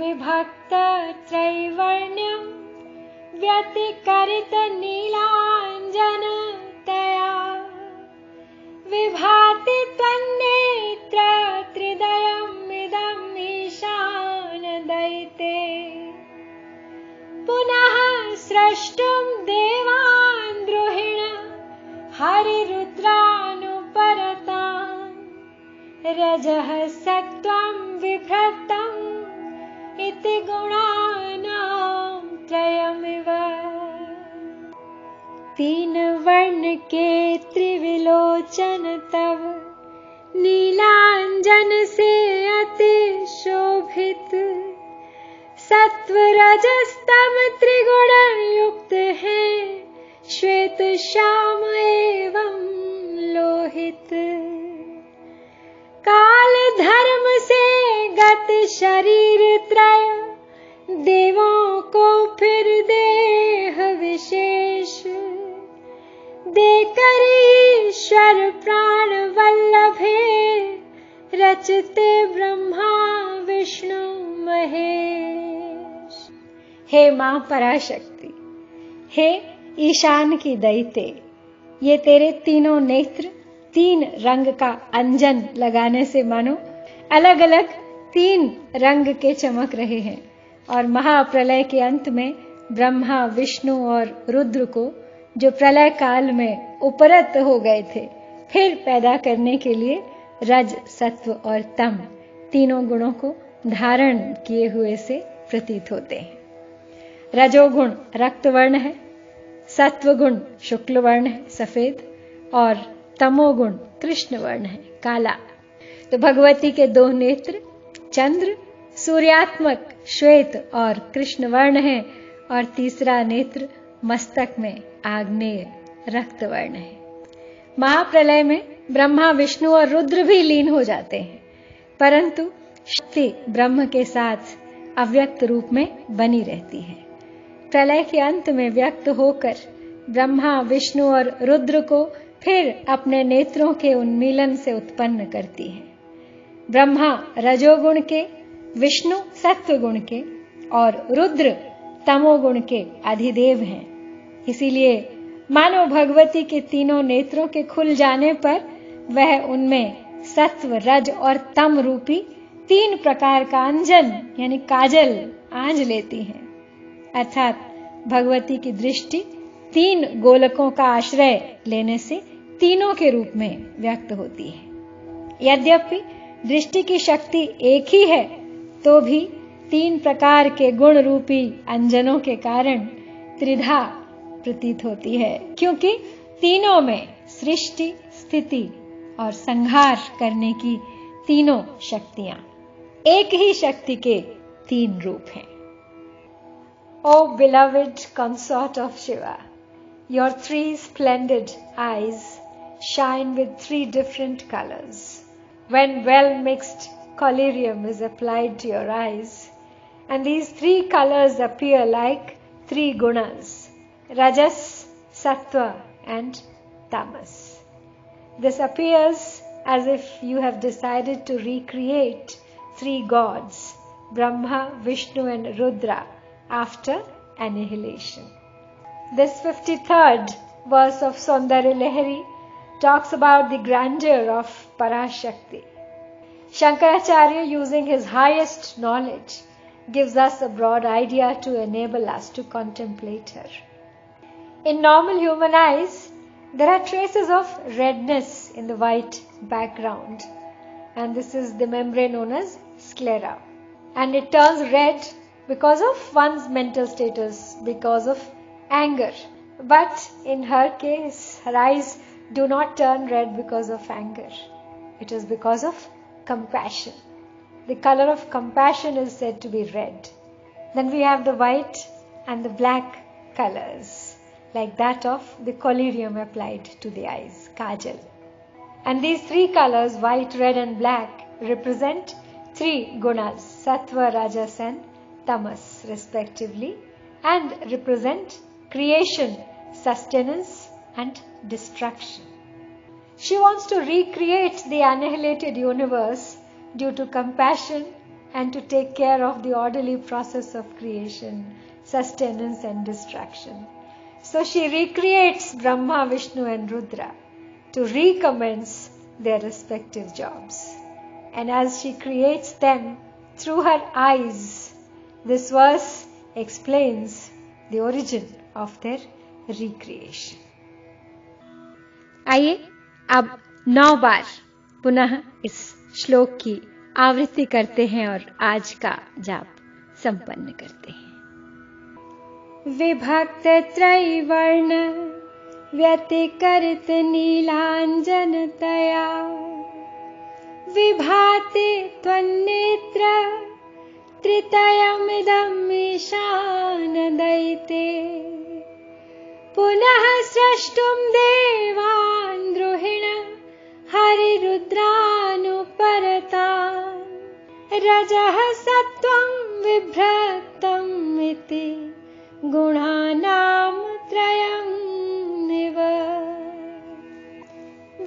विभक्त त्रैवर्ण्यं व्यतिकरित नीलांजन तया विभाति त्वन्नेत्र त्रिदयम् इदम् ईशान दैते पुनः स्रष्टुम् देवान् द्रोहिण हरिरुद्रानुपरताम् रजः सत्त्वम् विभ्रतम् इति गुणानां त्रयमिव। तीन वर्ण के त्रिविलोचन तव नीलांजन से अति शोभित सत्व रजस्तम त्रिगुण युक्त है श्वेत श्याम एवं लोहित काल धर्म से गत शरीर त्रय देवों को फिर देह विशेष देकर ईश्वर प्राण वल्लभे रचते ब्रह्मा विष्णु महेश। हे मां पराशक्ति, हे ईशान की दैते, ये तेरे तीनों नेत्र तीन रंग का अंजन लगाने से मानो अलग अलग तीन रंग के चमक रहे हैं और महाप्रलय के अंत में ब्रह्मा विष्णु और रुद्र को जो प्रलय काल में उपरत हो गए थे फिर पैदा करने के लिए रज सत्व और तम तीनों गुणों को धारण किए हुए से प्रतीत होते हैं। रजोगुण रक्तवर्ण है, सत्वगुण शुक्लवर्ण है सफेद, और तमोगुण कृष्ण वर्ण है काला। तो भगवती के दो नेत्र चंद्र सूर्यात्मक श्वेत और कृष्ण वर्ण है और तीसरा नेत्र मस्तक में आग्नेय रक्त वर्ण है। महाप्रलय में ब्रह्मा विष्णु और रुद्र भी लीन हो जाते हैं, परंतु शक्ति ब्रह्म के साथ अव्यक्त रूप में बनी रहती है। प्रलय के अंत में व्यक्त होकर ब्रह्मा विष्णु और रुद्र को फिर अपने नेत्रों के उन्मीलन से उत्पन्न करती है। ब्रह्मा रजोगुण के, विष्णु सत्वगुण के और रुद्र तमोगुण के अधिदेव हैं। इसीलिए मानो भगवती के तीनों नेत्रों के खुल जाने पर वह उनमें सत्व रज और तम रूपी तीन प्रकार का अंजन यानी काजल आंज लेती हैं। अर्थात भगवती की दृष्टि तीन गोलकों का आश्रय लेने से तीनों के रूप में व्यक्त होती है। यद्यपि दृष्टि की शक्ति एक ही है तो भी तीन प्रकार के गुण रूपी अंजनों के कारण त्रिधा प्रतीत होती है, क्योंकि तीनों में सृष्टि स्थिति और संहार करने की तीनों शक्तियां एक ही शक्ति के तीन रूप हैं। O beloved consort of Shiva, your three splendid eyes shine with three different colors. When well mixed collyrium is applied to your eyes, and these three colors appear like three gunas, rajas, sattva and tamas. This appears as if you have decided to recreate three gods, Brahma, Vishnu and Rudra, after annihilation. This 53rd verse of Soundaryalahari talks about the grandeur of Parashakti. Shankaracharya, using his highest knowledge, gives us a broad idea to enable us to contemplate her. In normal human eyes, there are traces of redness in the white background, and this is the membrane known as sclera, and it turns red because of one's mental status, because of anger. But in her case, her eyes do not turn red because of anger. It is because of compassion. The color of compassion is said to be red. Then we have the white and the black colors, like that of the collyrium applied to the eyes, kajal. And these three colors, white, red and black, represent three gunas, sattva, rajas and tamas respectively, and represent creation, sustenance and destruction. She wants to recreate the annihilated universe due to compassion, and to take care of the orderly process of creation, sustenance and distraction. So she recreates Brahma, Vishnu and Rudra to recommence their respective jobs. And as she creates them through her eyes, this verse explains the origin of their recreation. आइए अब 9 बार पुनः इस श्लोक की आवृत्ति करते हैं और आज का जाप संपन्न करते हैं। विभक्त त्रैवर्ण व्यतिकरित नीलांजनतया विभाति त्वन्नेत्र त्रितयमिदं ईशान दयिते पुनः स्रष्टुं देवान् द्रुहिण हरिरुद्रानुपरता रजः सत्त्वं विभ्रतम् इति गुणानां त्रयं निव।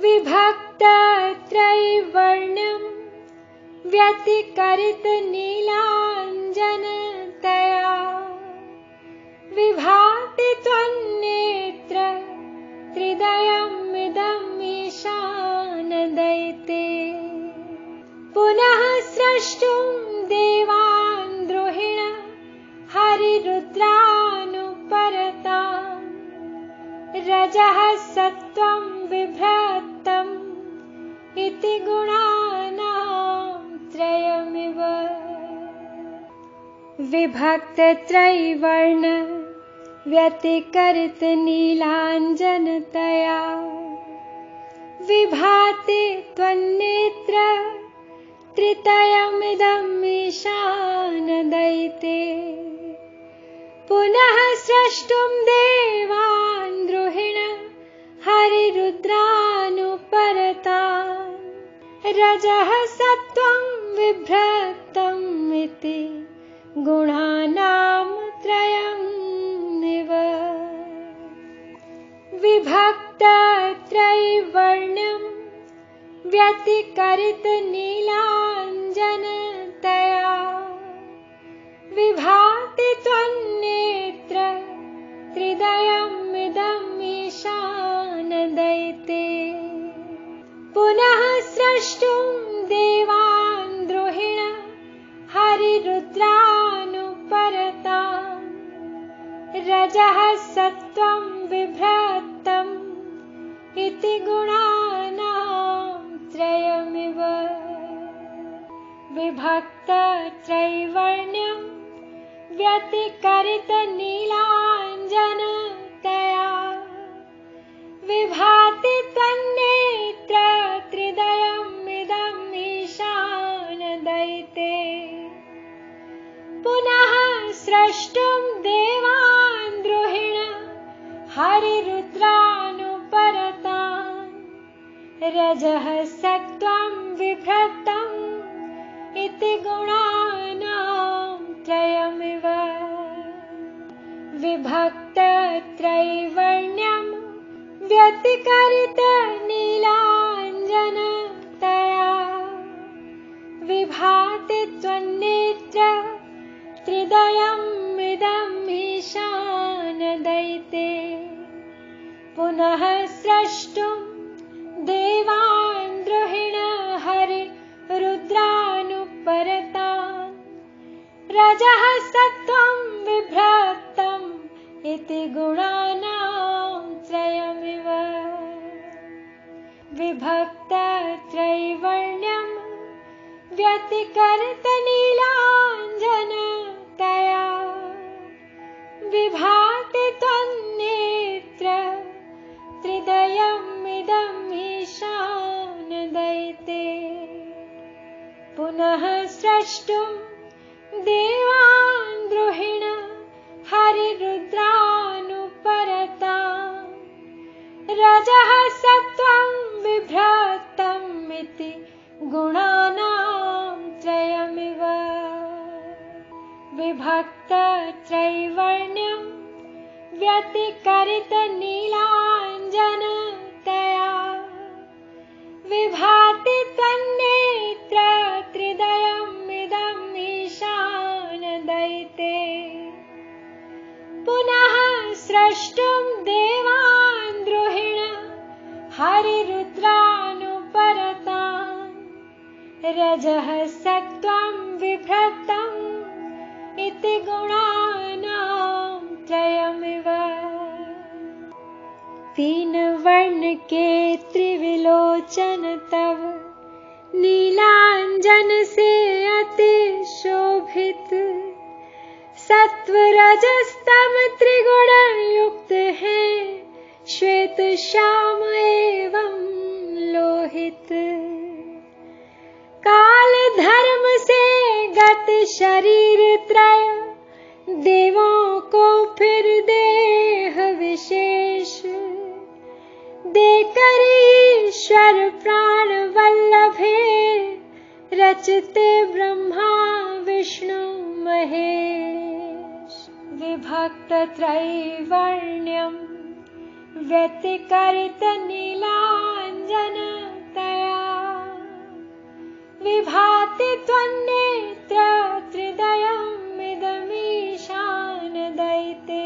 विभक्त त्रैवर्णं व्यतिकरित नीलाञ्जनतया विभाति त्वन्नेत्र त्रिदयमिदम् ईशान दयिते पुनः स्रष्टुं देवान् द्रुहिण हरिरुद्रानुपरतां रजः सत्त्वं विभ्रतम् इति गुणानां त्रयमिव। विभक्त त्रैवर्ण व्यतिकरित नीलांजनतया विभाति त्वन्नेत्र त्रितयमिदम् ईशान दयिते पुनः स्रष्टुं देवान् द्रुहिण हरिरुद्रानुपरतां रजः सत्त्वं विभ्रतम् इति गुणानां त्रयम्। विभक्त त्रैवर्णं व्यतिकरित नीलाञ्जनतया विभाति त्वन्नेत्र त्रिदयमिदम् ईशान दयिते पुनः स्रष्टुं देवान् द्रुहिण हरिरुद्रानुपरतां रजः सत्त्वं विभ्रतम् इति गुणानां त्रयमिव। विभक्त त्रैवर्ण्यं व्यतिकरित नीलाञ्जनतया विभाति त्वन्नेत्र त्रिदयमिदम् ईशान दयिते पुनः स्रष्टुं देवान् द्रुहिण हरिरुद्रानुपरतां रजः सत्त्वं विभ्रतम् इति गुणानां त्रयमिव। विभक्त त्रैवर्ण्यं व्यतिकरित नीलाञ्जनतया विभाति त्वन्नेत्र त्रिदयमिदम् ईशान दयिते पुनः स्रष्टुं देवान् द्रुहिण हरिरुद्रानुपरतां रजः सत्त्वं विभ्रतम् इति गुणानां त्रयमिव। विभक्त त्रैवर्ण्यं व्यतिकरित नीलाञ्जनतया विभाति त्वन्नेत्र त्रिदयमिदम् ईशान दयिते पुनः स्रष्टुं देवान् द्रुहिण हरिरुद्रानुपरतां रजः सत्त्वं विभ्रतम् इति गुणानां त्रयमिव। विभक्त त्रैवर्ण्यं व्यतिकरित नीलाञ्जनतया विभाति त्वन्नेत्र त्रिदयमिदम् ते पुनः स्रष्टुं देवान् द्रुहिण हरिरुद्रानुपरतां रजः सत्त्वं बिभ्रतं इति गुणानां त्रयमिव। तीन वर्ण के त्रिविलोचन तव नीलांजन से अति शोभित, सत्व रजस्तम त्रिगुण युक्त है श्वेत श्याम एवं लोहित। काल धर्म से गत शरीर त्रय देवों को फिर देह विशेष देकर ईश्वर प्राण वल्लभे रचते ब्रह्मा विष्णु महेश। विभक्त त्रैवर्ण्यं व्यतिकरित नीलांजन तया विभाति त्वन्नेत्र त्रिदयम् इदमीशान दयिते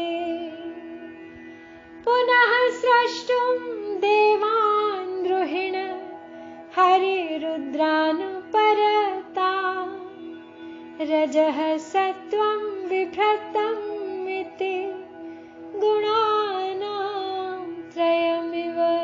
पुनः स्रष्टुम् देवान् द्रुहिण हरिरुद्रानुपरतां रजः सत्त्वं बिभ्रतम् इति गुणानां त्रयमिव।